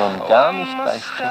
from Grammy station.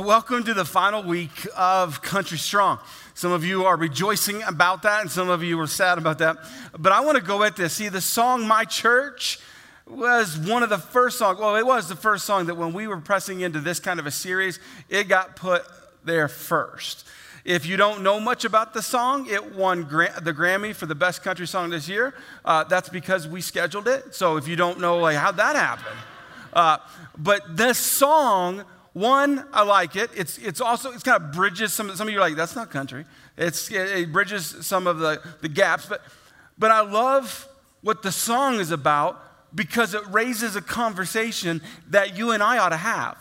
Welcome to the final week of Country Strong. Some of you are rejoicing about that, and some of you are sad about that. But I want to go at this. See, the song My Church was one of the first songs. Well, it was the first song that when we were pressing into this kind of a series, it got put there first. If you don't know much about the song, it won the Grammy for the best country song this year. That's because we scheduled it. So if you don't know, like, how'd that happen? But this song... One, I like it. It's kind of bridges some of you are like, that's not country. It bridges some of the gaps. But I love what the song is about because it raises a conversation that you and I ought to have.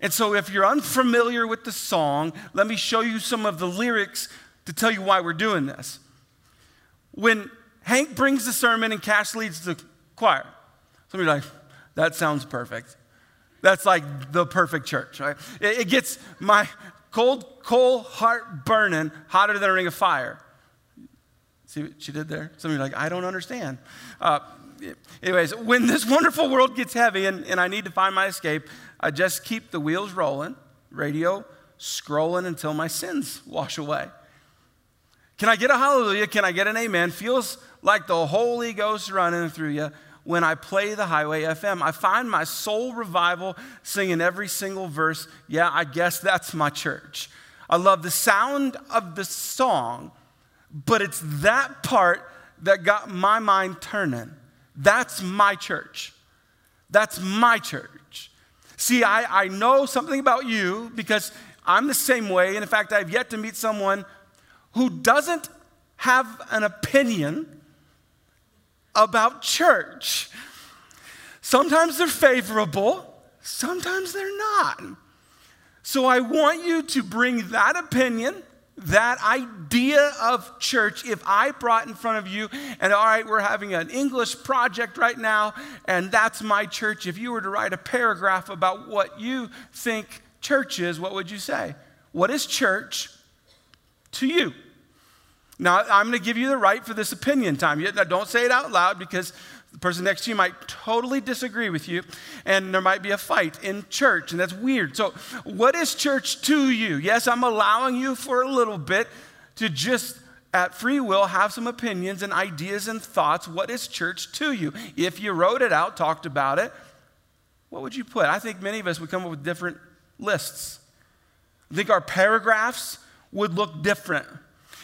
And so if you're unfamiliar with the song, let me show you some of the lyrics to tell you why we're doing this. When Hank brings the sermon and Cash leads the choir, some of you are like, that sounds perfect. That's like the perfect church, right? It gets my cold heart burning hotter than a ring of fire. See what she did there? Some of you are like, I don't understand. Anyways, when this wonderful world gets heavy and I need to find my escape, I just keep the wheels rolling, radio scrolling until my sins wash away. Can I get a hallelujah? Can I get an amen? Feels like the Holy Ghost running through you. When I play the Highway FM, I find my soul revival singing every single verse. Yeah, I guess that's my church. I love the sound of the song, but it's that part that got my mind turning. That's my church. That's my church. See, I know something about you because I'm the same way. And in fact, I've yet to meet someone who doesn't have an opinion about church. Sometimes they're favorable, sometimes they're not. So I want you to bring that opinion, that idea of church, if I brought in front of you, and all right, we're having an English project right now, and that's my church. If you were to write a paragraph about what you think church is, what would you say? What is church to you? Now, I'm going to give you the right for this opinion time. Now, don't say it out loud because the person next to you might totally disagree with you, and there might be a fight in church, and that's weird. So what is church to you? Yes, I'm allowing you for a little bit to just, at free will, have some opinions and ideas and thoughts. What is church to you? If you wrote it out, talked about it, what would you put? I think many of us would come up with different lists. I think our paragraphs would look different.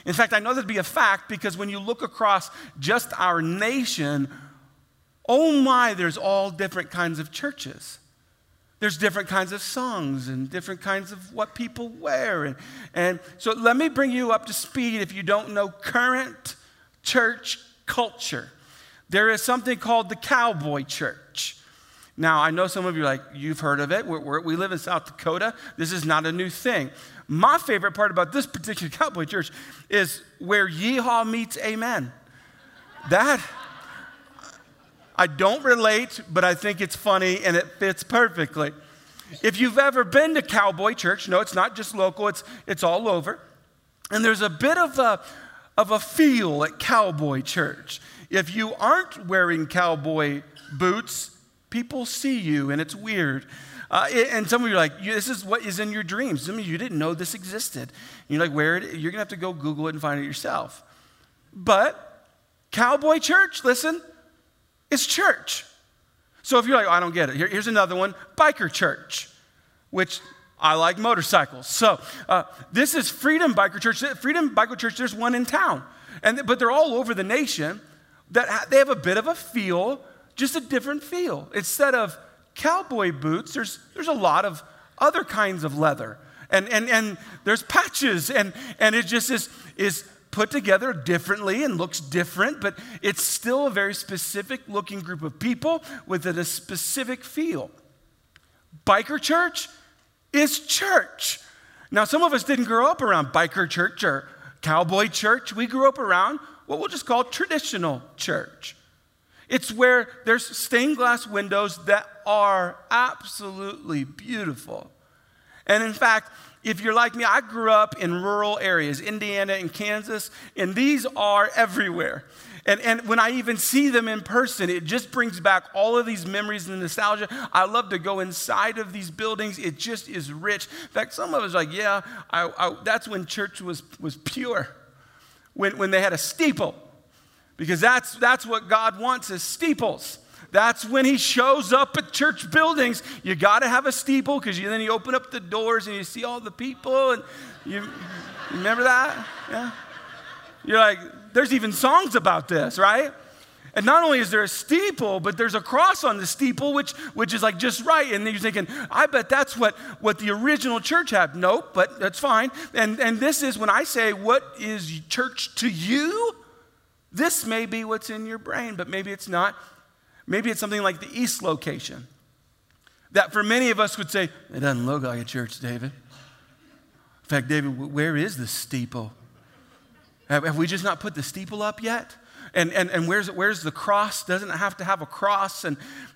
In fact, I know that'd be a fact because when you look across just our nation, oh my, there's all different kinds of churches. There's different kinds of songs and different kinds of what people wear. And so let me bring you up to speed if you don't know current church culture. There is something called the cowboy church. Now, I know some of you are like, you've heard of it. We live in South Dakota. This is not a new thing. My favorite part about this particular cowboy church is where yeehaw meets amen. That, I don't relate, but I think it's funny and it fits perfectly. If you've ever been to cowboy church, no, it's not just local, it's all over. And there's a bit of a feel at cowboy church. If you aren't wearing cowboy boots, people see you, and it's weird. And some of you are like, this is what is in your dreams. Some of you didn't know this existed. And you're like, you're going to have to go Google it and find it yourself. But cowboy church, listen, it's church. So if you're like, I don't get it. Here's another one, biker church, which I like motorcycles. So this is Freedom Biker Church. Freedom Biker Church, there's one in town. But they're all over the nation. They have a bit of a feel, just a different feel. Instead of cowboy boots, there's a lot of other kinds of leather. And there's patches. And it just is put together differently and looks different. But it's still a very specific looking group of people with a specific feel. Biker church is church. Now, some of us didn't grow up around biker church or cowboy church. We grew up around what we'll just call traditional church. It's where there's stained glass windows that are absolutely beautiful. And in fact, if you're like me, I grew up in rural areas, Indiana and Kansas, and these are everywhere. And when I even see them in person, it just brings back all of these memories and nostalgia. I love to go inside of these buildings. It just is rich. In fact, some of us are like, yeah, that's when church was pure, when they had a steeple, because that's what God wants is steeples. That's when he shows up at church buildings. You got to have a steeple because then you open up the doors and you see all the people. And you remember that? Yeah. You're like, there's even songs about this, right? And not only is there a steeple, but there's a cross on the steeple, which is like just right. And then you're thinking, I bet that's what the original church had. Nope, but that's fine. And this is when I say, what is church to you? This may be what's in your brain, but maybe it's not. Maybe it's something like the East Location that for many of us would say, it doesn't look like a church, David. In fact, David, where is the steeple? Have we just not put the steeple up yet? And where's the cross? Doesn't it have to have a cross?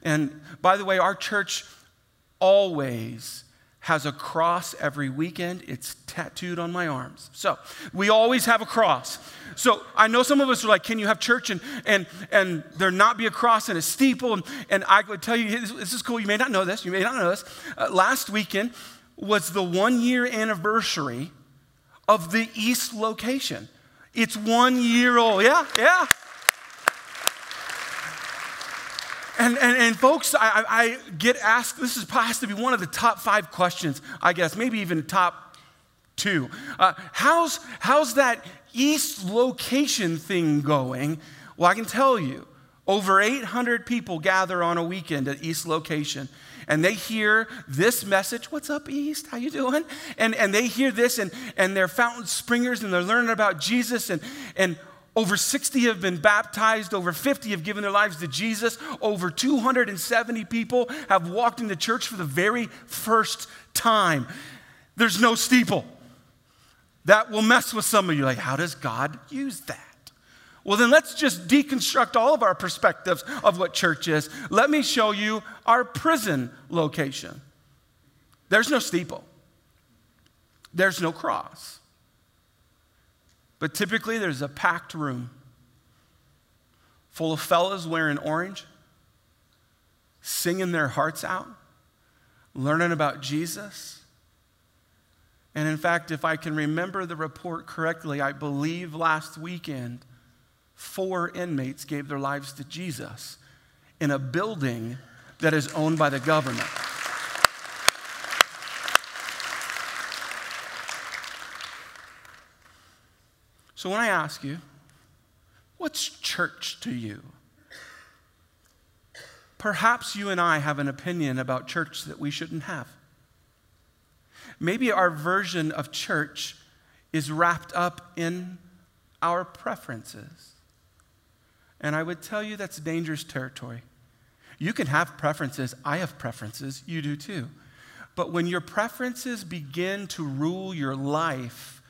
And by the way, our church always has a cross every weekend. It's tattooed on my arms. So we always have a cross. So I know some of us are like, can you have church and there not be a cross and a steeple? And I would tell you, this is cool. You may not know this. Last weekend was the 1 year anniversary of the East Location. It's 1 year old. Yeah. And folks, I get asked, this has to be one of the top five questions, I guess, maybe even top two. How's that East Location thing going? Well, I can tell you, over 800 people gather on a weekend at East Location. And they hear this message, what's up, East? How you doing? And they hear this, and they're Fountain Springers, and they're learning about Jesus, and over 60 have been baptized. Over 50 have given their lives to Jesus. Over 270 people have walked into church for the very first time. There's no steeple. That will mess with some of you. Like, how does God use that? Well, then let's just deconstruct all of our perspectives of what church is. Let me show you our prison location. There's no steeple. There's no cross. But typically, there's a packed room full of fellas wearing orange, singing their hearts out, learning about Jesus. And in fact, if I can remember the report correctly, I believe last weekend, 4 inmates gave their lives to Jesus in a building that is owned by the government. So when I ask you, what's church to you? Perhaps you and I have an opinion about church that we shouldn't have. Maybe our version of church is wrapped up in our preferences. And I would tell you that's dangerous territory. You can have preferences. I have preferences. You do too. But when your preferences begin to rule your life,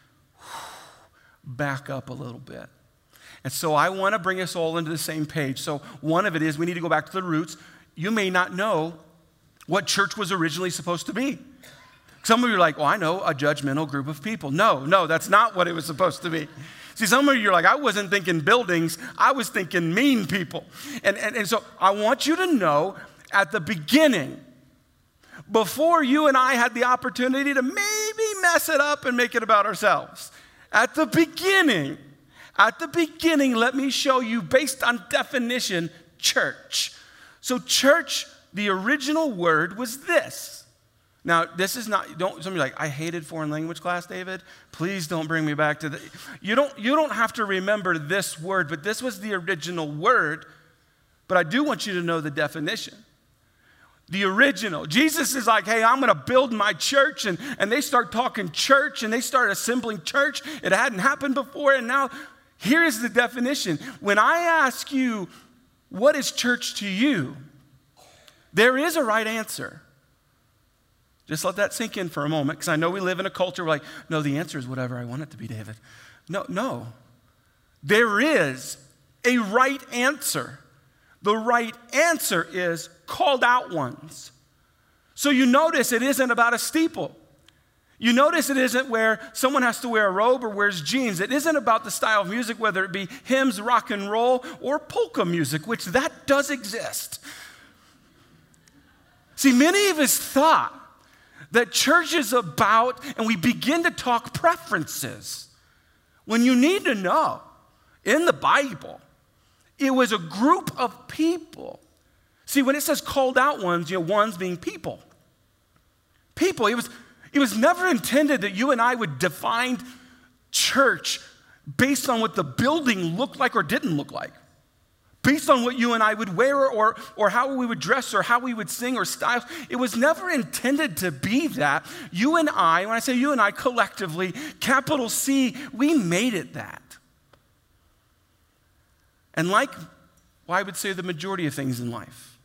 back up a little bit. And so I want to bring us all into the same page. So one of it is we need to go back to the roots. You may not know what church was originally supposed to be. Some of you are like, well, I know a judgmental group of people. No, that's not what it was supposed to be. See, some of you are like, I wasn't thinking buildings. I was thinking mean people. And so I want you to know at the beginning, before you and I had the opportunity to maybe mess it up and make it about ourselves, At the beginning, let me show you, based on definition, church. So church, the original word was this. Now, this is not, don't, somebody's like, I hated foreign language class, David. Please don't bring me back to the, you don't have to remember this word, but this was the original word. But I do want you to know the definition. The original. Jesus is like, hey, I'm going to build my church. And they start talking church and they start assembling church. It hadn't happened before. And now here is the definition. When I ask you, what is church to you? There is a right answer. Just let that sink in for a moment, because I know we live in a culture where like, no, the answer is whatever I want it to be, David. No. There is a right answer. The right answer is called out ones. So you notice it isn't about a steeple. You notice it isn't where someone has to wear a robe or wears jeans. It isn't about the style of music, whether it be hymns, rock and roll, or polka music, which that does exist. See, many of us thought that church is about, and we begin to talk preferences. When you need to know, in the Bible, it was a group of people. See, when it says called out ones, you know, ones being people. People, it was never intended that you and I would define church based on what the building looked like or didn't look like. Based on what you and I would wear or how we would dress or how we would sing or style. It was never intended to be that. You and I, when I say you and I collectively, capital C, we made it that. And like, well, I would say the majority of things in life,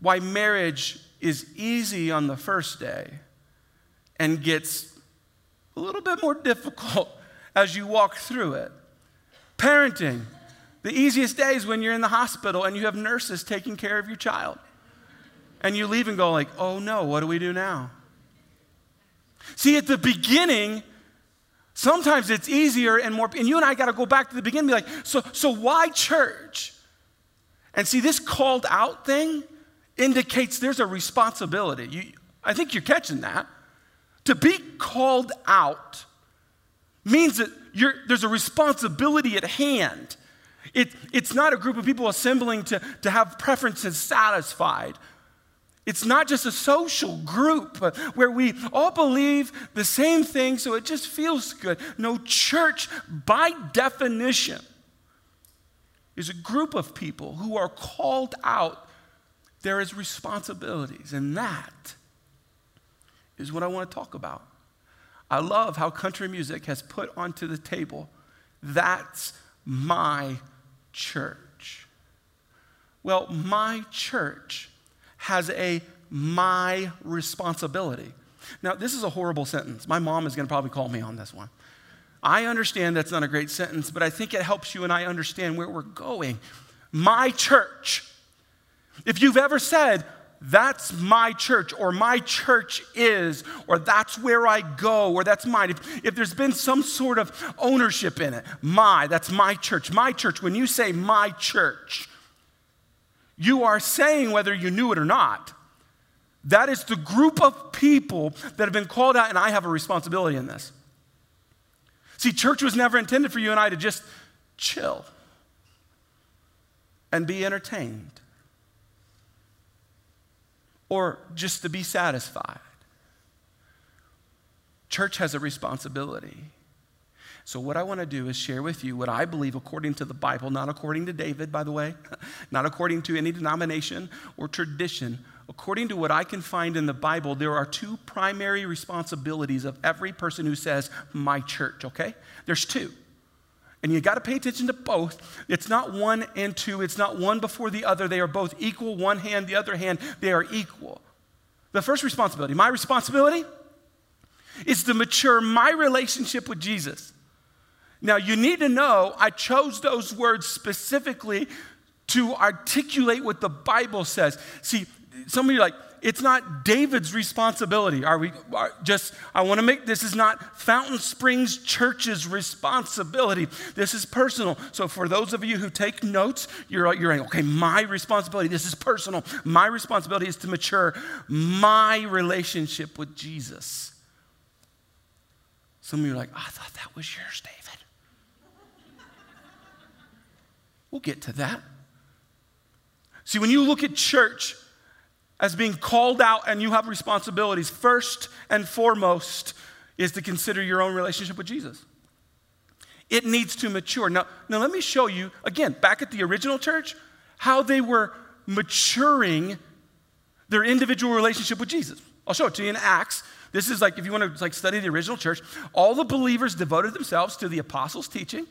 why marriage is easy on the first day and gets a little bit more difficult as you walk through it. Parenting. The easiest day is when you're in the hospital and you have nurses taking care of your child. And you leave and go like, oh no, what do we do now? See, at the beginning, sometimes it's easier and more, and you and I got to go back to the beginning and be like, so why church? And see, this called out thing indicates there's a responsibility. I think you're catching that. To be called out means that there's a responsibility at hand. It's not a group of people assembling to have preferences satisfied. It's not just a social group where we all believe the same thing, so it just feels good. No, church, by definition, is a group of people who are called out. There is responsibilities, and that is what I want to talk about. I love how country music has put onto the table, that's my church. Well, my church has a my responsibility. Now, this is a horrible sentence. My mom is going to probably call me on this one. I understand that's not a great sentence, but I think it helps you and I understand where we're going. My church. If you've ever said, that's my church, or my church is, or that's where I go, or that's mine. If there's been some sort of ownership in it, that's my church. My church, when you say my church, you are saying, whether you knew it or not, that is the group of people that have been called out, and I have a responsibility in this. See, church was never intended for you and I to just chill and be entertained. Or just to be satisfied. Church has a responsibility. So what I want to do is share with you what I believe according to the Bible, not according to David, by the way, not according to any denomination or tradition. According to what I can find in the Bible, there are two primary responsibilities of every person who says, my church, okay? There's two. And you got to pay attention to both. It's not one and two. It's not one before the other. They are both equal. One hand, the other hand, they are equal. The first responsibility, my responsibility, is to mature my relationship with Jesus. Now, you need to know I chose those words specifically to articulate what the Bible says. See, some of you are like, it's not David's responsibility. I want to make, this is not Fountain Springs Church's responsibility. This is personal. So for those of you who take notes, you're like, okay, my responsibility, this is personal. My responsibility is to mature my relationship with Jesus. Some of you are like, I thought that was yours, David. We'll get to that. See, when you look at church, as being called out and you have responsibilities, first and foremost is to consider your own relationship with Jesus. It needs to mature. Now let me show you, again, back at the original church, how they were maturing their individual relationship with Jesus. I'll show it to you in Acts. This is like, if you want to like study the original church, all the believers devoted themselves to the apostles' teaching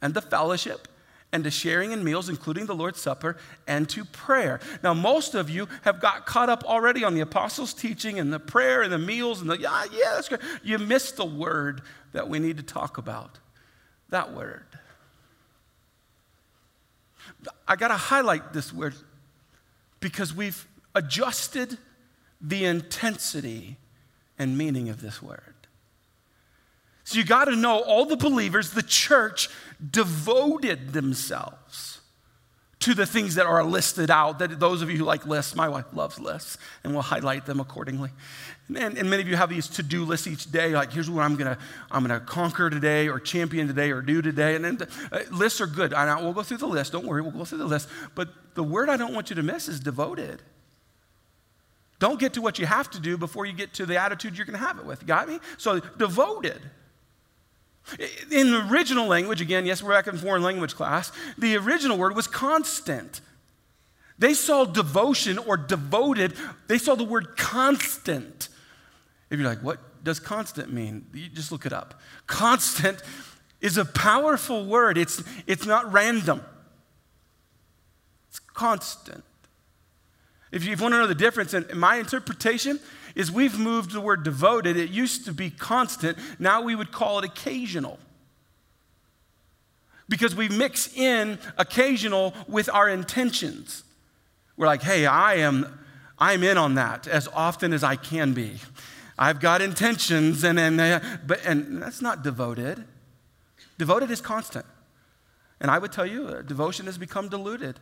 and the fellowship and to sharing in meals, including the Lord's Supper, and to prayer. Now, most of you have got caught up already on the apostles' teaching and the prayer and the meals and the, yeah, that's great. You missed the word that we need to talk about. That word. I got to highlight this word because we've adjusted the intensity and meaning of this word. So you got to know all the believers, the church, devoted themselves to the things that are listed out. That those of you who like lists, my wife loves lists, and we'll highlight them accordingly. And many of you have these to-do lists each day, like here's what I'm gonna conquer today, or champion today, or do today. And then lists are good. We'll go through the list. Don't worry, we'll go through the list. But the word I don't want you to miss is devoted. Don't get to what you have to do before you get to the attitude you're gonna have it with. Got me? So devoted. In the original language, again, yes, we're back in foreign language class, the original word was constant. They saw devotion or devoted, they saw the word constant. If you're like, what does constant mean? You just look it up. Constant is a powerful word. It's not random. It's constant. If you want to know the difference, and my interpretation is we've moved the word devoted. It used to be constant. Now we would call it occasional. Because we mix in occasional with our intentions. We're like, hey, I'm in on that as often as I can be. I've got intentions, and that's not devoted. Devoted is constant. And I would tell you, devotion has become diluted.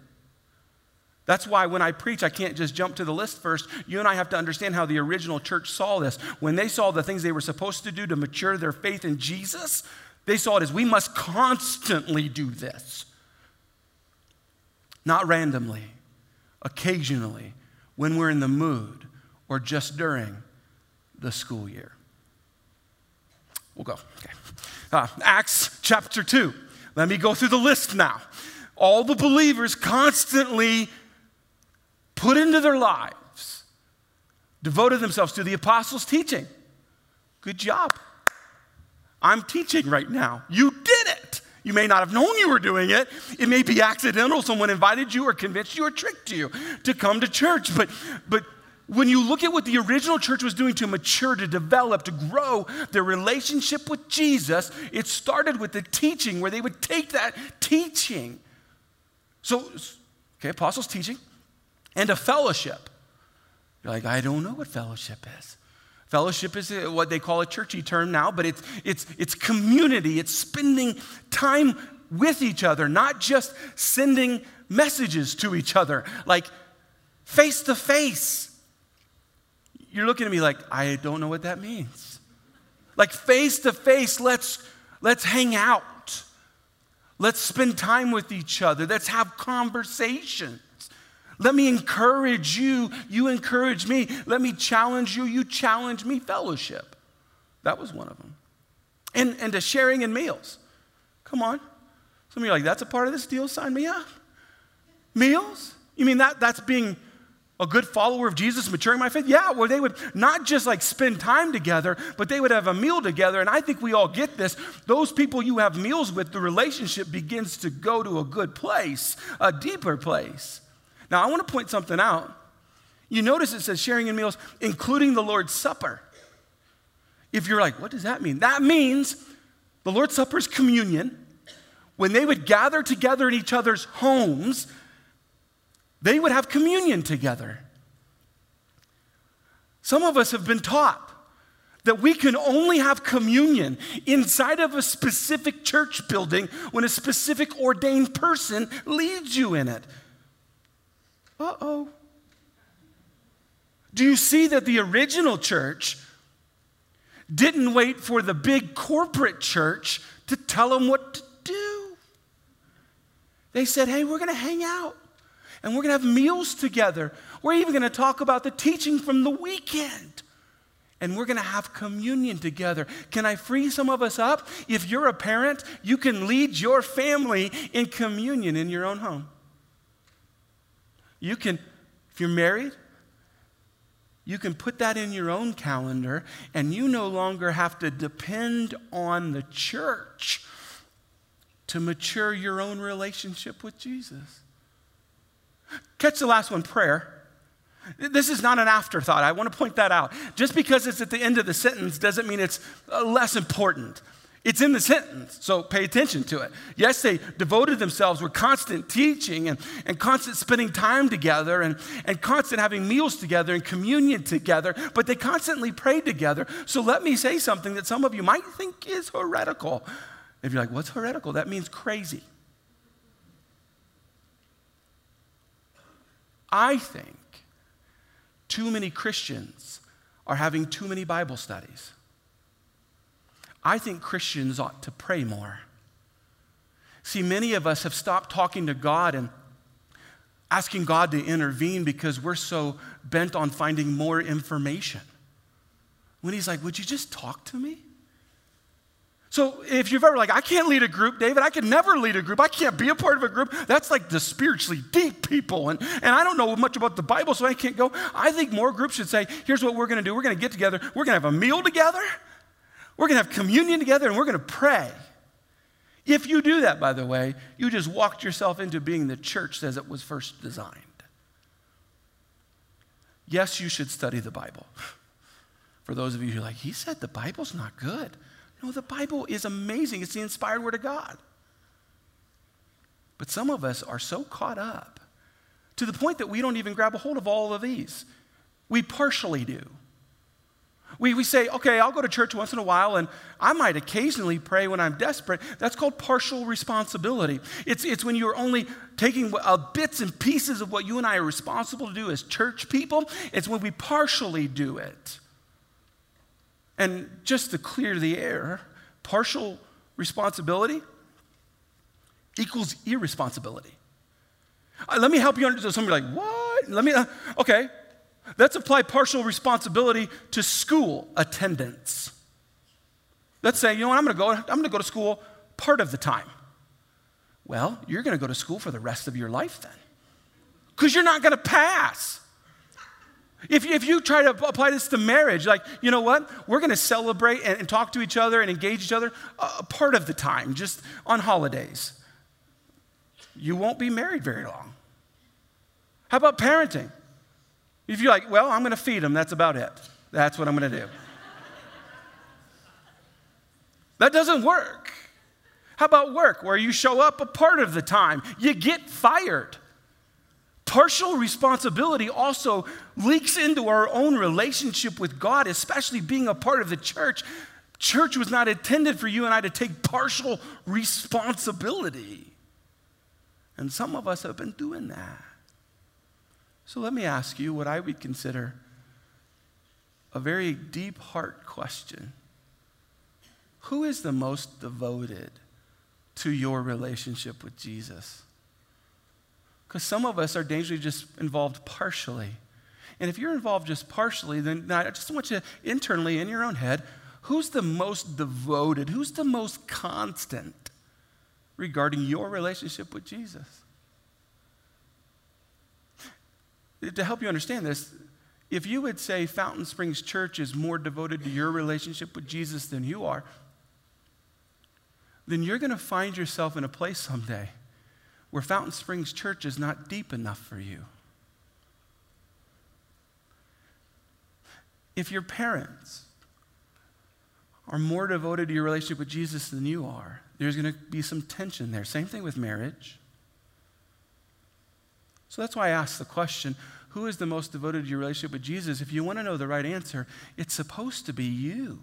That's why when I preach, I can't just jump to the list first. You and I have to understand how the original church saw this. When they saw the things they were supposed to do to mature their faith in Jesus, they saw it as we must constantly do this. Not randomly, occasionally, when we're in the mood, or just during the school year. We'll go. Okay. Acts chapter 2. Let me go through the list now. All the believers constantly put into their lives, devoted themselves to the apostles' teaching. Good job. I'm teaching right now. You did it. You may not have known you were doing it. It may be accidental. Someone invited you or convinced you or tricked you to come to church. But when you look at what the original church was doing to mature, to develop, to grow their relationship with Jesus, it started with the teaching where they would take that teaching. So, okay, apostles' teaching and a fellowship. You're like, I don't know what fellowship is. Fellowship is what they call a churchy term now, but it's community. It's spending time with each other, not just sending messages to each other, like face to face. You're looking at me like, I don't know what that means. Like face to face, let's hang out. Let's spend time with each other. Let's have conversations. Let me encourage you. You encourage me. Let me challenge you. You challenge me. Fellowship. That was one of them. And to sharing in meals. Come on. Some of you are like, that's a part of this deal? Sign me up. Meals? You mean that's being a good follower of Jesus, maturing my faith? Yeah, where they would not just like spend time together, but they would have a meal together. And I think we all get this. Those people you have meals with, the relationship begins to go to a good place, a deeper place. Now, I want to point something out. You notice it says sharing in meals, including the Lord's Supper. If you're like, what does that mean? That means the Lord's Supper is communion. When they would gather together in each other's homes, they would have communion together. Some of us have been taught that we can only have communion inside of a specific church building when a specific ordained person leads you in it. Uh-oh. Do you see that the original church didn't wait for the big corporate church to tell them what to do? They said, hey, we're going to hang out. and we're going to have meals together. We're even going to talk about the teaching from the weekend. And we're going to have communion together. Can I free some of us up? If you're a parent, you can lead your family in communion in your own home. You can, if you're married, you can put that in your own calendar, and you no longer have to depend on the church to mature your own relationship with Jesus. Catch the last one, prayer. This is not an afterthought. I want to point that out. Just because it's at the end of the sentence doesn't mean it's less important. It's in the sentence, so pay attention to it. Yes, they devoted themselves with constant teaching and constant spending time together and constant having meals together and communion together, but they constantly prayed together. So let me say something that some of you might think is heretical. If you're like, what's heretical? That means crazy. I think too many Christians are having too many Bible studies. I think Christians ought to pray more. See, many of us have stopped talking to God and asking God to intervene because we're so bent on finding more information. When he's like, would you just talk to me? So if you've ever like, I can't lead a group, David, I can never lead a group. I can't be a part of a group. That's like the spiritually deep people. And I don't know much about the Bible, so I can't go. I think more groups should say, here's what we're going to do. We're going to get together. We're going to have a meal together. We're going to have communion together, and we're going to pray. If you do that, by the way, you just walked yourself into being the church as it was first designed. Yes, you should study the Bible. For those of you who are like, he said the Bible's not good. No, the Bible is amazing. It's the inspired word of God. But some of us are so caught up to the point that we don't even grab a hold of all of these. We partially do. We say, okay, I'll go to church once in a while, and I might occasionally pray when I'm desperate. That's called partial responsibility. It's when you're only taking bits and pieces of what you and I are responsible to do as church people. It's when we partially do it. And just to clear the air, partial responsibility equals irresponsibility. Let me help you understand. Some of you are like, what? Okay. Let's apply partial responsibility to school attendance. Let's say, you know what, I'm going to go to school part of the time. Well, you're going to go to school for the rest of your life then, because you're not going to pass. If you try to apply this to marriage, like, you know what, we're going to celebrate and talk to each other and engage each other part of the time, just on holidays. You won't be married very long. How about parenting? If you're like, well, I'm going to feed them, that's about it. That's what I'm going to do. That doesn't work. How about work, where you show up a part of the time? You get fired. Partial responsibility also leaks into our own relationship with God, especially being a part of the church. Church was not intended for you and I to take partial responsibility. And some of us have been doing that. So let me ask you what I would consider a very deep heart question. Who is the most devoted to your relationship with Jesus? Because some of us are dangerously just involved partially. And if you're involved just partially, then I just want you internally in your own head, who's the most devoted? Who's the most constant regarding your relationship with Jesus? To help you understand this, if you would say Fountain Springs Church is more devoted to your relationship with Jesus than you are, then you're going to find yourself in a place someday where Fountain Springs Church is not deep enough for you. If your parents are more devoted to your relationship with Jesus than you are, there's going to be some tension there. Same thing with marriage. So that's why I asked the question, who is the most devoted to your relationship with Jesus? If you want to know the right answer, it's supposed to be you.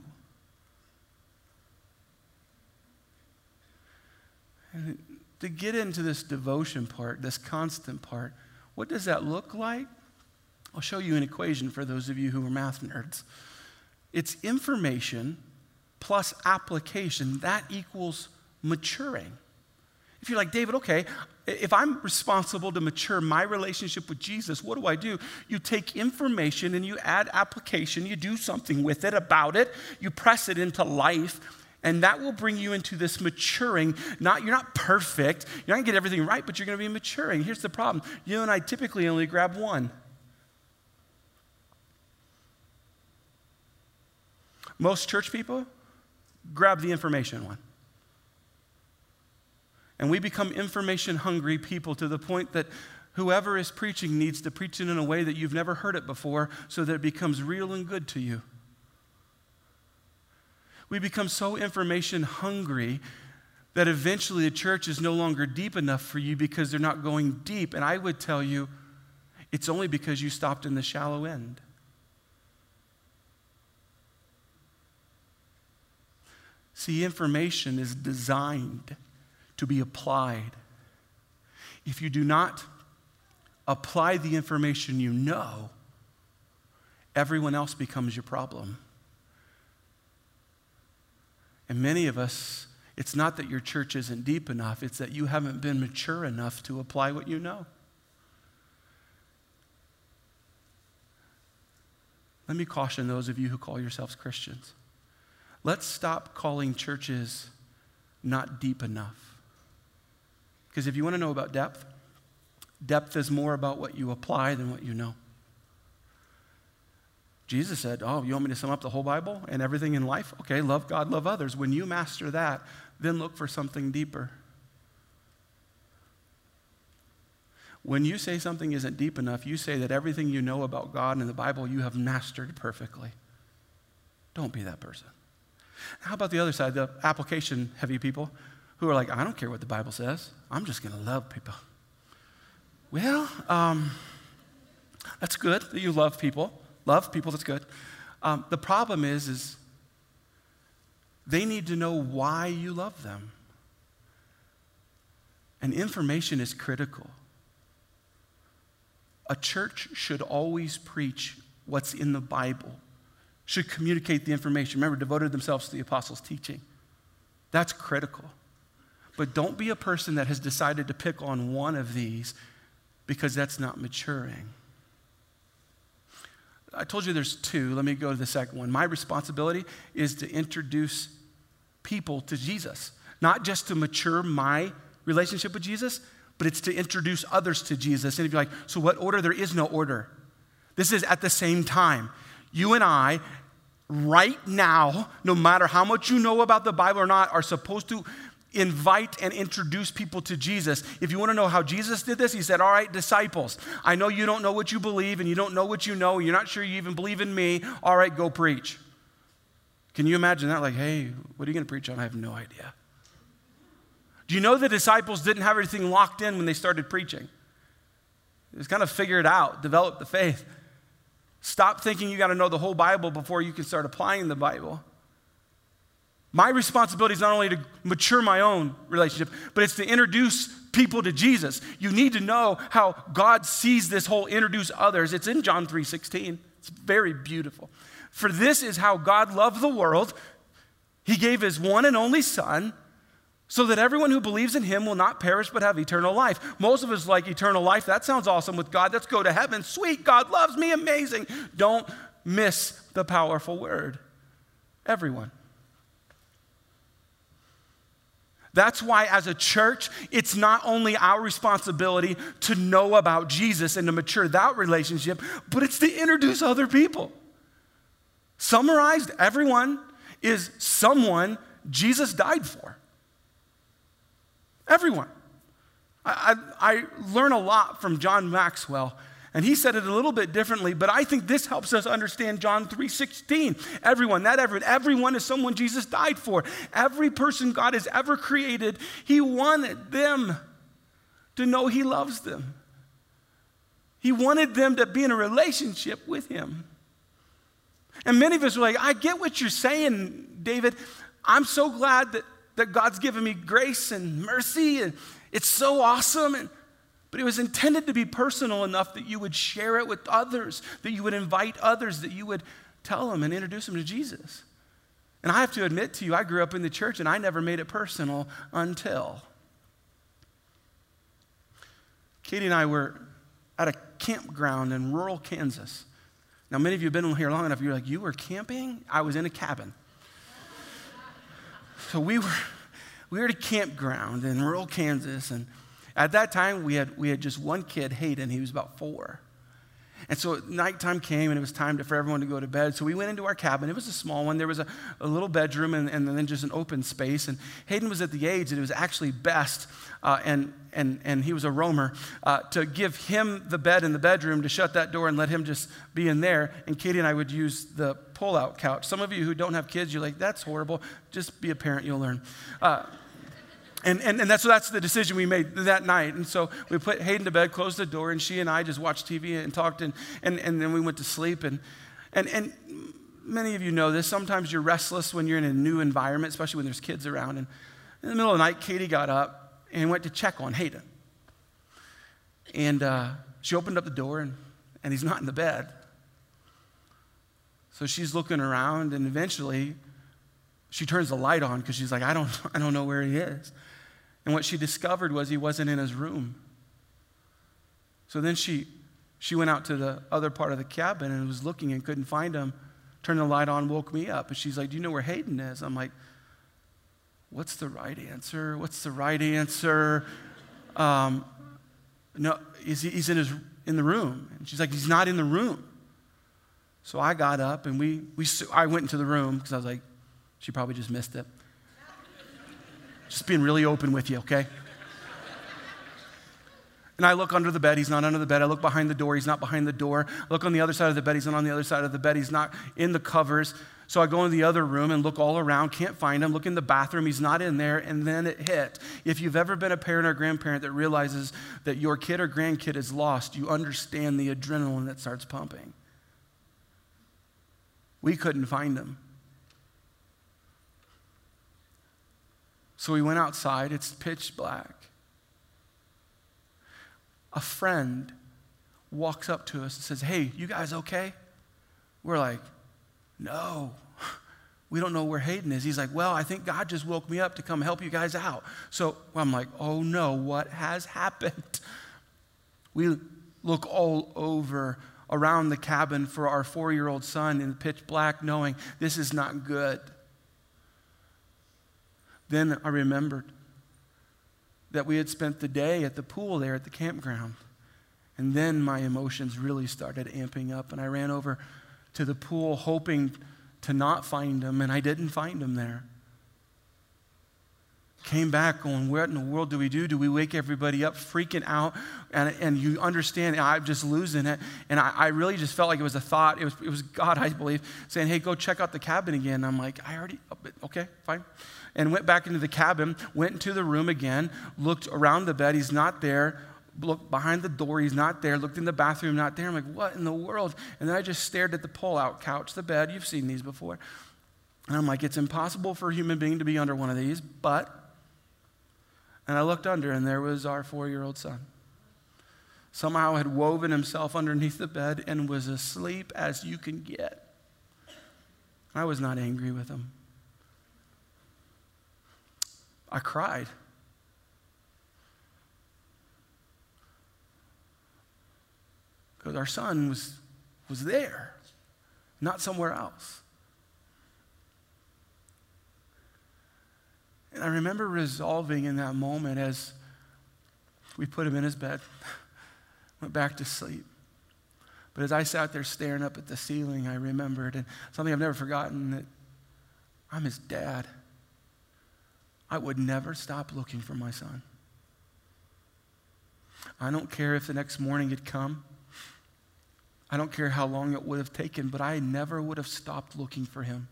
And to get into this devotion part, this constant part, what does that look like? I'll show you an equation for those of you who are math nerds. It's information plus application. That equals maturing. If you're like, David, okay, If I'm responsible to mature my relationship with Jesus, what do? You take information and you add application, you do something with it, about it, you press it into life, and that will bring you into this maturing. You're not perfect, you're not gonna get everything right, but you're gonna be maturing. Here's the problem, you and I typically only grab one. Most church people grab the information one. And we become information-hungry people to the point that whoever is preaching needs to preach it in a way that you've never heard it before so that it becomes real and good to you. We become so information-hungry that eventually the church is no longer deep enough for you because they're not going deep. And I would tell you, it's only because you stopped in the shallow end. See, information is designed to be applied. If you do not apply the information you know, everyone else becomes your problem. And many of us, it's not that your church isn't deep enough, it's that you haven't been mature enough to apply what you know. Let me caution those of you who call yourselves Christians. Let's stop calling churches not deep enough. Because if you want to know about depth, depth is more about what you apply than what you know. Jesus said, oh, you want me to sum up the whole Bible and everything in life? Okay, love God, love others. When you master that, then look for something deeper. When you say something isn't deep enough, you say that everything you know about God and the Bible you have mastered perfectly. Don't be that person. How about the other side, the application-heavy people? Who are like, I don't care what the Bible says. I'm just going to love people. Well, that's good that you love people. Love people, that's good. The problem is they need to know why you love them. And information is critical. A church should always preach what's in the Bible, should communicate the information. Remember, devoted themselves to the apostles' teaching. That's critical. But don't be a person that has decided to pick on one of these because that's not maturing. I told you there's two. Let me go to the second one. My responsibility is to introduce people to Jesus, not just to mature my relationship with Jesus, but it's to introduce others to Jesus. And if you're like, so what order? There is no order. This is at the same time. You and I, right now, no matter how much you know about the Bible or not, are supposed to invite and introduce people to Jesus. If you want to know how Jesus did this, he said, all right, disciples, I know you don't know what you believe and you don't know what you know. You're not sure you even believe in me. All right, go preach. Can you imagine that? Like, hey, what are you going to preach on? I have no idea. Do you know the disciples didn't have everything locked in when they started preaching? It was kind of figure it out, develop the faith. Stop thinking you got to know the whole Bible before you can start applying the Bible. My responsibility is not only to mature my own relationship, but it's to introduce people to Jesus. You need to know how God sees this whole introduce others. It's in John 3:16. It's very beautiful. For this is how God loved the world. He gave his one and only son so that everyone who believes in him will not perish but have eternal life. Most of us like eternal life. That sounds awesome with God. Let's go to heaven. Sweet, God loves me. Amazing. Don't miss the powerful word. Everyone. That's why as a church, it's not only our responsibility to know about Jesus and to mature that relationship, but it's to introduce other people. Summarized, everyone is someone Jesus died for. Everyone. I learn a lot from John Maxwell, and he said it a little bit differently, but I think this helps us understand John 3:16. Everyone is someone Jesus died for. Every person God has ever created, he wanted them to know he loves them. He wanted them to be in a relationship with him. And many of us are like, I get what you're saying, David. I'm so glad that God's given me grace and mercy, and it's so awesome. But it was intended to be personal enough that you would share it with others, that you would invite others, that you would tell them and introduce them to Jesus. And I have to admit to you, I grew up in the church and I never made it personal until Katie and I were at a campground in rural Kansas. Now, many of you have been here long enough, you're like, you were camping? I was in a cabin. So we were at a campground in rural Kansas, and at that time, we had just one kid, Hayden. He was about 4. And so nighttime came, and it was time for everyone to go to bed. So we went into our cabin. It was a small one. There was a little bedroom and then just an open space. And Hayden was at the age that it was actually best, and he was a roamer, to give him the bed in the bedroom, to shut that door and let him just be in there. And Katie and I would use the pull-out couch. Some of you who don't have kids, you're like, that's horrible. Just be a parent. You'll learn. And that's the decision we made that night. And so we put Hayden to bed, closed the door, and she and I just watched TV and talked, and then we went to sleep. And many of you know this. Sometimes you're restless when you're in a new environment, especially when there's kids around. And in the middle of the night, Katie got up and went to check on Hayden. And she opened up the door, and he's not in the bed. So she's looking around, and eventually she turns the light on because she's like, I don't know where he is. And what she discovered was he wasn't in his room. So then she went out to the other part of the cabin and was looking and couldn't find him, turned the light on, woke me up. And she's like, do you know where Hayden is? I'm like, what's the right answer? What's the right answer? No, he's in the room. And she's like, he's not in the room. So I got up and I went into the room because I was like, she probably just missed it. Just being really open with you, okay? And I look under the bed. He's not under the bed. I look behind the door. He's not behind the door. I look on the other side of the bed. He's not on the other side of the bed. He's not in the covers. So I go in the other room and look all around. Can't find him. Look in the bathroom. He's not in there. And then it hit. If you've ever been a parent or grandparent that realizes that your kid or grandkid is lost, you understand the adrenaline that starts pumping. We couldn't find him. So we went outside. It's pitch black. A friend walks up to us and says, hey, you guys okay? We're like, no, we don't know where Hayden is. He's like, well, I think God just woke me up to come help you guys out. So I'm like, oh no, what has happened? We look all over around the cabin for our 4-year-old son in pitch black, knowing this is not good. Then I remembered that we had spent the day at the pool there at the campground. And then my emotions really started amping up, and I ran over to the pool hoping to not find him, and I didn't find him there. Came back going, what in the world do we do? Do we wake everybody up freaking out? And you understand, I'm just losing it. And I really just felt like it was a thought. It was God, I believe, saying, hey, go check out the cabin again. And I'm like, I already, okay, fine. And went back into the cabin, went into the room again, looked around the bed, he's not there, looked behind the door, he's not there, looked in the bathroom, not there. I'm like, what in the world? And then I just stared at the pull-out couch, the bed, you've seen these before. And I'm like, it's impossible for a human being to be under one of these, but, and I looked under and there was our 4-year-old son. Somehow had woven himself underneath the bed and was asleep as you can get. I was not angry with him. I cried. Because our son was there, not somewhere else. And I remember resolving in that moment as we put him in his bed, went back to sleep. But as I sat there staring up at the ceiling, I remembered, and something I've never forgotten, that I'm his dad. I would never stop looking for my son. I don't care if the next morning had come. I don't care how long it would have taken, but I never would have stopped looking for him.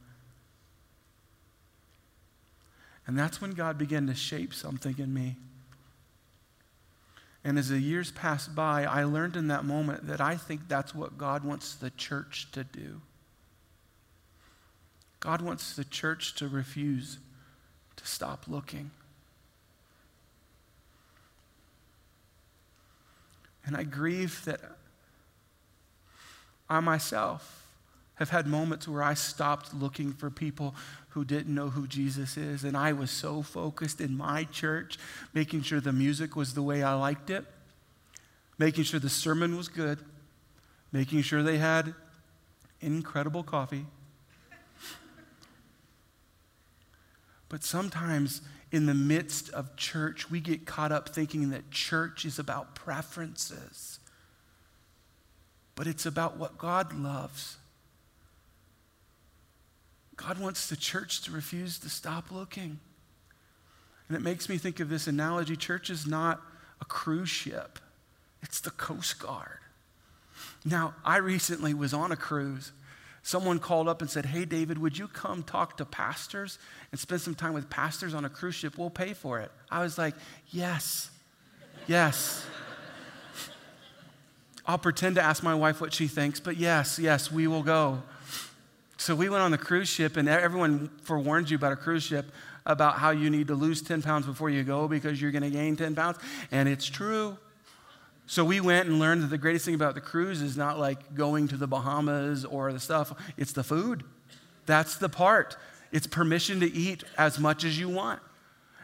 And that's when God began to shape something in me. And as the years passed by, I learned in that moment that I think that's what God wants the church to do. God wants the church to refuse to stop looking. And I grieve that I myself have had moments where I stopped looking for people who didn't know who Jesus is, and I was so focused in my church, making sure the music was the way I liked it, making sure the sermon was good, making sure they had incredible coffee. But sometimes in the midst of church, we get caught up thinking that church is about preferences. But it's about what God loves. God wants the church to refuse to stop looking. And it makes me think of this analogy. Church is not a cruise ship. It's the Coast Guard. Now, I recently was on a cruise. Someone called up and said, hey, David, would you come talk to pastors and spend some time with pastors on a cruise ship? We'll pay for it. I was like, yes. I'll pretend to ask my wife what she thinks, but yes, we will go. So we went on the cruise ship, and everyone forewarned you about a cruise ship, about how you need to lose 10 pounds before you go because you're going to gain 10 pounds, and it's true. So we went and learned that the greatest thing about the cruise is not like going to the Bahamas or the stuff. It's the food. That's the part. It's permission to eat as much as you want.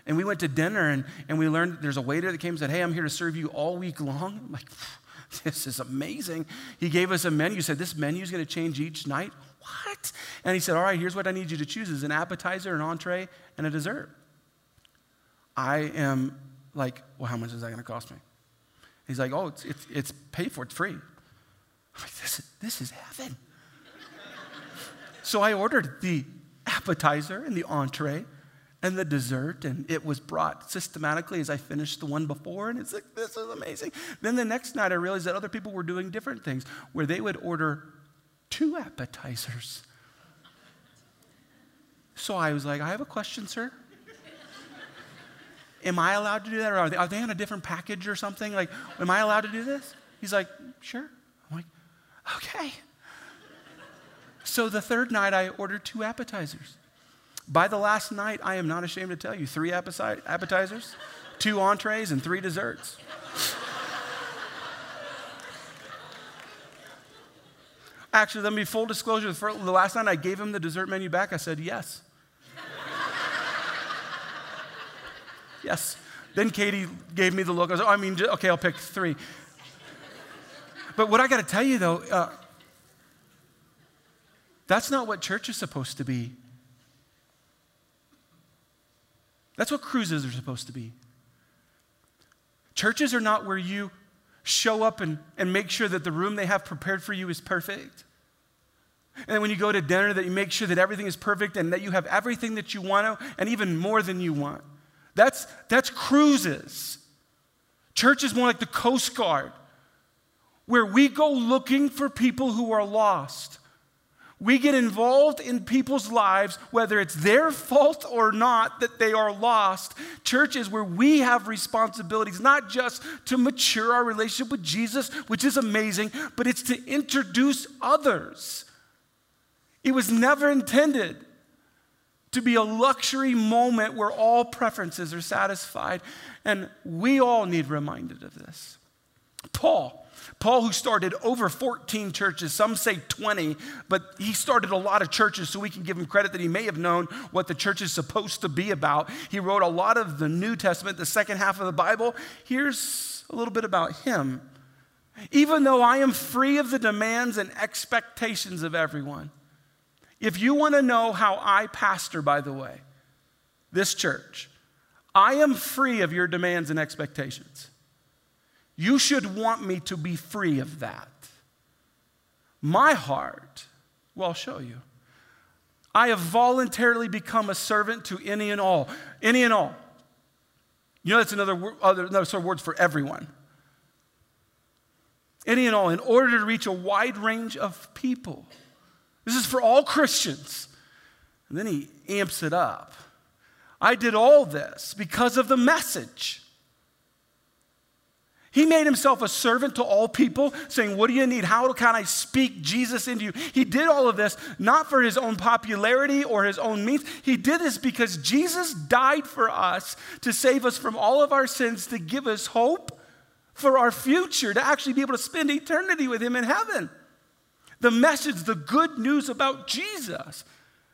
And we went to dinner, and we learned there's a waiter that came and said, hey, I'm here to serve you all week long. I'm like, this is amazing. He gave us a menu, said this menu is going to change each night. What? And he said, all right, here's what I need you to choose is an appetizer, an entree, and a dessert. I am like, well, how much is that going to cost me? He's like, oh, it's paid for, it's free. I'm like, this is heaven. So I ordered the appetizer and the entree and the dessert, and it was brought systematically as I finished the one before, and it's like, this is amazing. Then the next night I realized that other people were doing different things, where they would order 2 appetizers. So I was like, I have a question, sir. Am I allowed to do that? Or are they on a different package or something? Like, am I allowed to do this? He's like, sure. I'm like, okay. So the third night, I ordered 2 appetizers. By the last night, I am not ashamed to tell you, 3 appetizers, 2 entrees, and 3 desserts. Actually, let me full disclosure, the last night I gave him the dessert menu back, I said, yes. Yes. Then Katie gave me the look. I was like, okay, I'll pick 3. But what I got to tell you, though, that's not what church is supposed to be. That's what cruises are supposed to be. Churches are not where you show up and make sure that the room they have prepared for you is perfect. And when you go to dinner, that you make sure that everything is perfect and that you have everything that you want and even more than you want. That's cruises. Church is more like the Coast Guard, where we go looking for people who are lost. We get involved in people's lives, whether it's their fault or not, that they are lost. Church is where we have responsibilities, not just to mature our relationship with Jesus, which is amazing, but it's to introduce others. It was never intended to be a luxury moment where all preferences are satisfied. And we all need reminded of this. Paul, who started over 14 churches, some say 20, but he started a lot of churches, so we can give him credit that he may have known what the church is supposed to be about. He wrote a lot of the New Testament, the second half of the Bible. Here's a little bit about him. Even though I am free of the demands and expectations of everyone, if you want to know how I pastor, by the way, this church, I am free of your demands and expectations. You should want me to be free of that. My heart, well, I'll show you. I have voluntarily become a servant to any and all. Any and all. You know, that's another sort of word for everyone. Any and all, in order to reach a wide range of people. This is for all Christians. And then he amps it up. I did all this because of the message. He made himself a servant to all people, saying, what do you need? How can I speak Jesus into you? He did all of this not for his own popularity or his own means. He did this because Jesus died for us to save us from all of our sins, to give us hope for our future, to actually be able to spend eternity with him in heaven. The message, the good news about Jesus.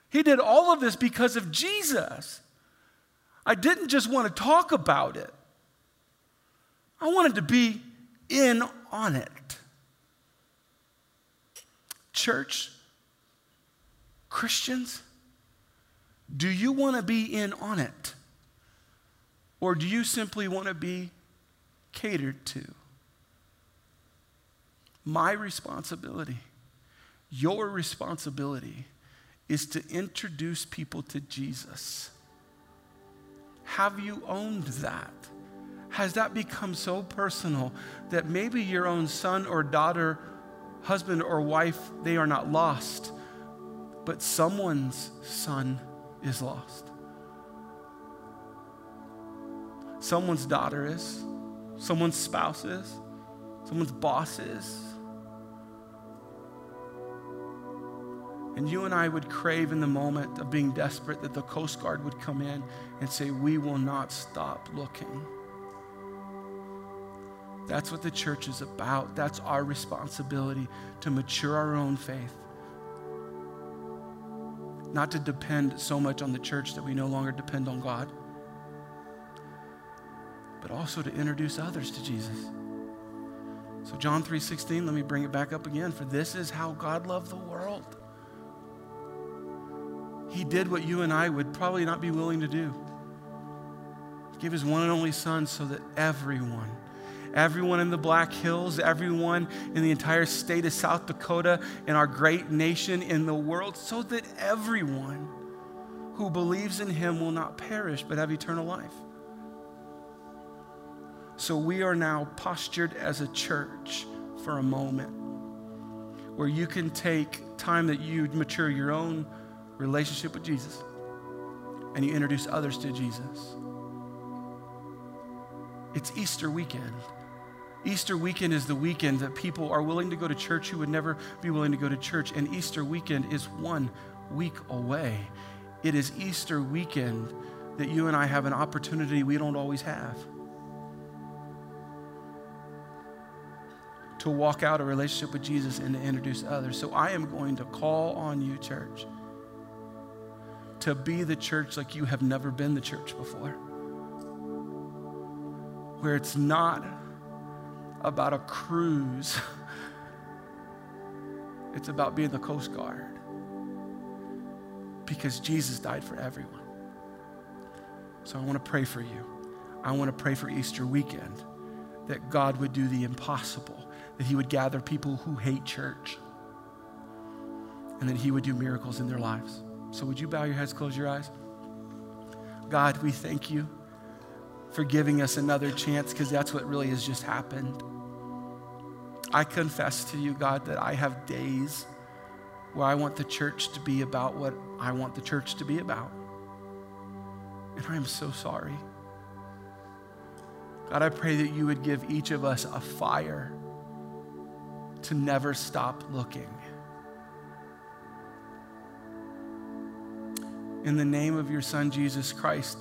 He did all of this because of Jesus. I didn't just want to talk about it. I wanted to be in on it. Church, Christians, do you want to be in on it? Or do you simply want to be catered to? My responsibility, your responsibility, is to introduce people to Jesus. Have you owned that? Has that become so personal that maybe your own son or daughter, husband or wife, they are not lost, but someone's son is lost? Someone's daughter is, someone's spouse is, someone's boss is. And you and I would crave in the moment of being desperate that the Coast Guard would come in and say, we will not stop looking. That's what the church is about. That's our responsibility, to mature our own faith. Not to depend so much on the church that we no longer depend on God, but also to introduce others to Jesus. So John 3:16, let me bring it back up again. For this is how God loved the world. He did what you and I would probably not be willing to do. He gave his one and only son so that everyone in the Black Hills, everyone in the entire state of South Dakota, in our great nation, in the world, so that everyone who believes in him will not perish but have eternal life. So we are now postured as a church for a moment where you can take time that you mature your own relationship with Jesus and you introduce others to Jesus. It's Easter weekend. Easter weekend is the weekend that people are willing to go to church who would never be willing to go to church, and Easter weekend is 1 week away. It is Easter weekend that you and I have an opportunity we don't always have to walk out a relationship with Jesus and to introduce others. So I am going to call on you, church, to be the church like you have never been the church before, where it's not about a cruise. It's about being the Coast Guard, because Jesus died for everyone. So I want to pray for you. I want to pray for Easter weekend that God would do the impossible, that he would gather people who hate church, and that he would do miracles in their lives. So would you bow your heads, close your eyes? God, we thank you for giving us another chance, because that's what really has just happened. I confess to you, God, that I have days where I want the church to be about what I want the church to be about. And I am so sorry. God, I pray that you would give each of us a fire to never stop looking. In the name of your Son, Jesus Christ,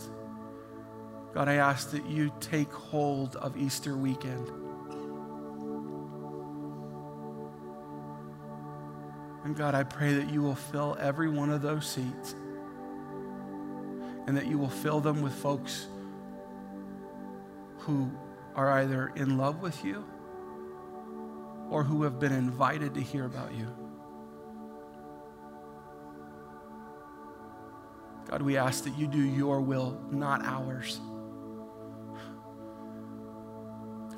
God, I ask that you take hold of Easter weekend. And God, I pray that you will fill every one of those seats, and that you will fill them with folks who are either in love with you or who have been invited to hear about you. God, we ask that you do your will, not ours.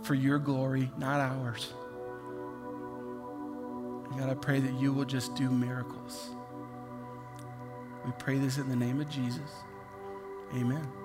For your glory, not ours. God, I pray that you will just do miracles. We pray this in the name of Jesus. Amen.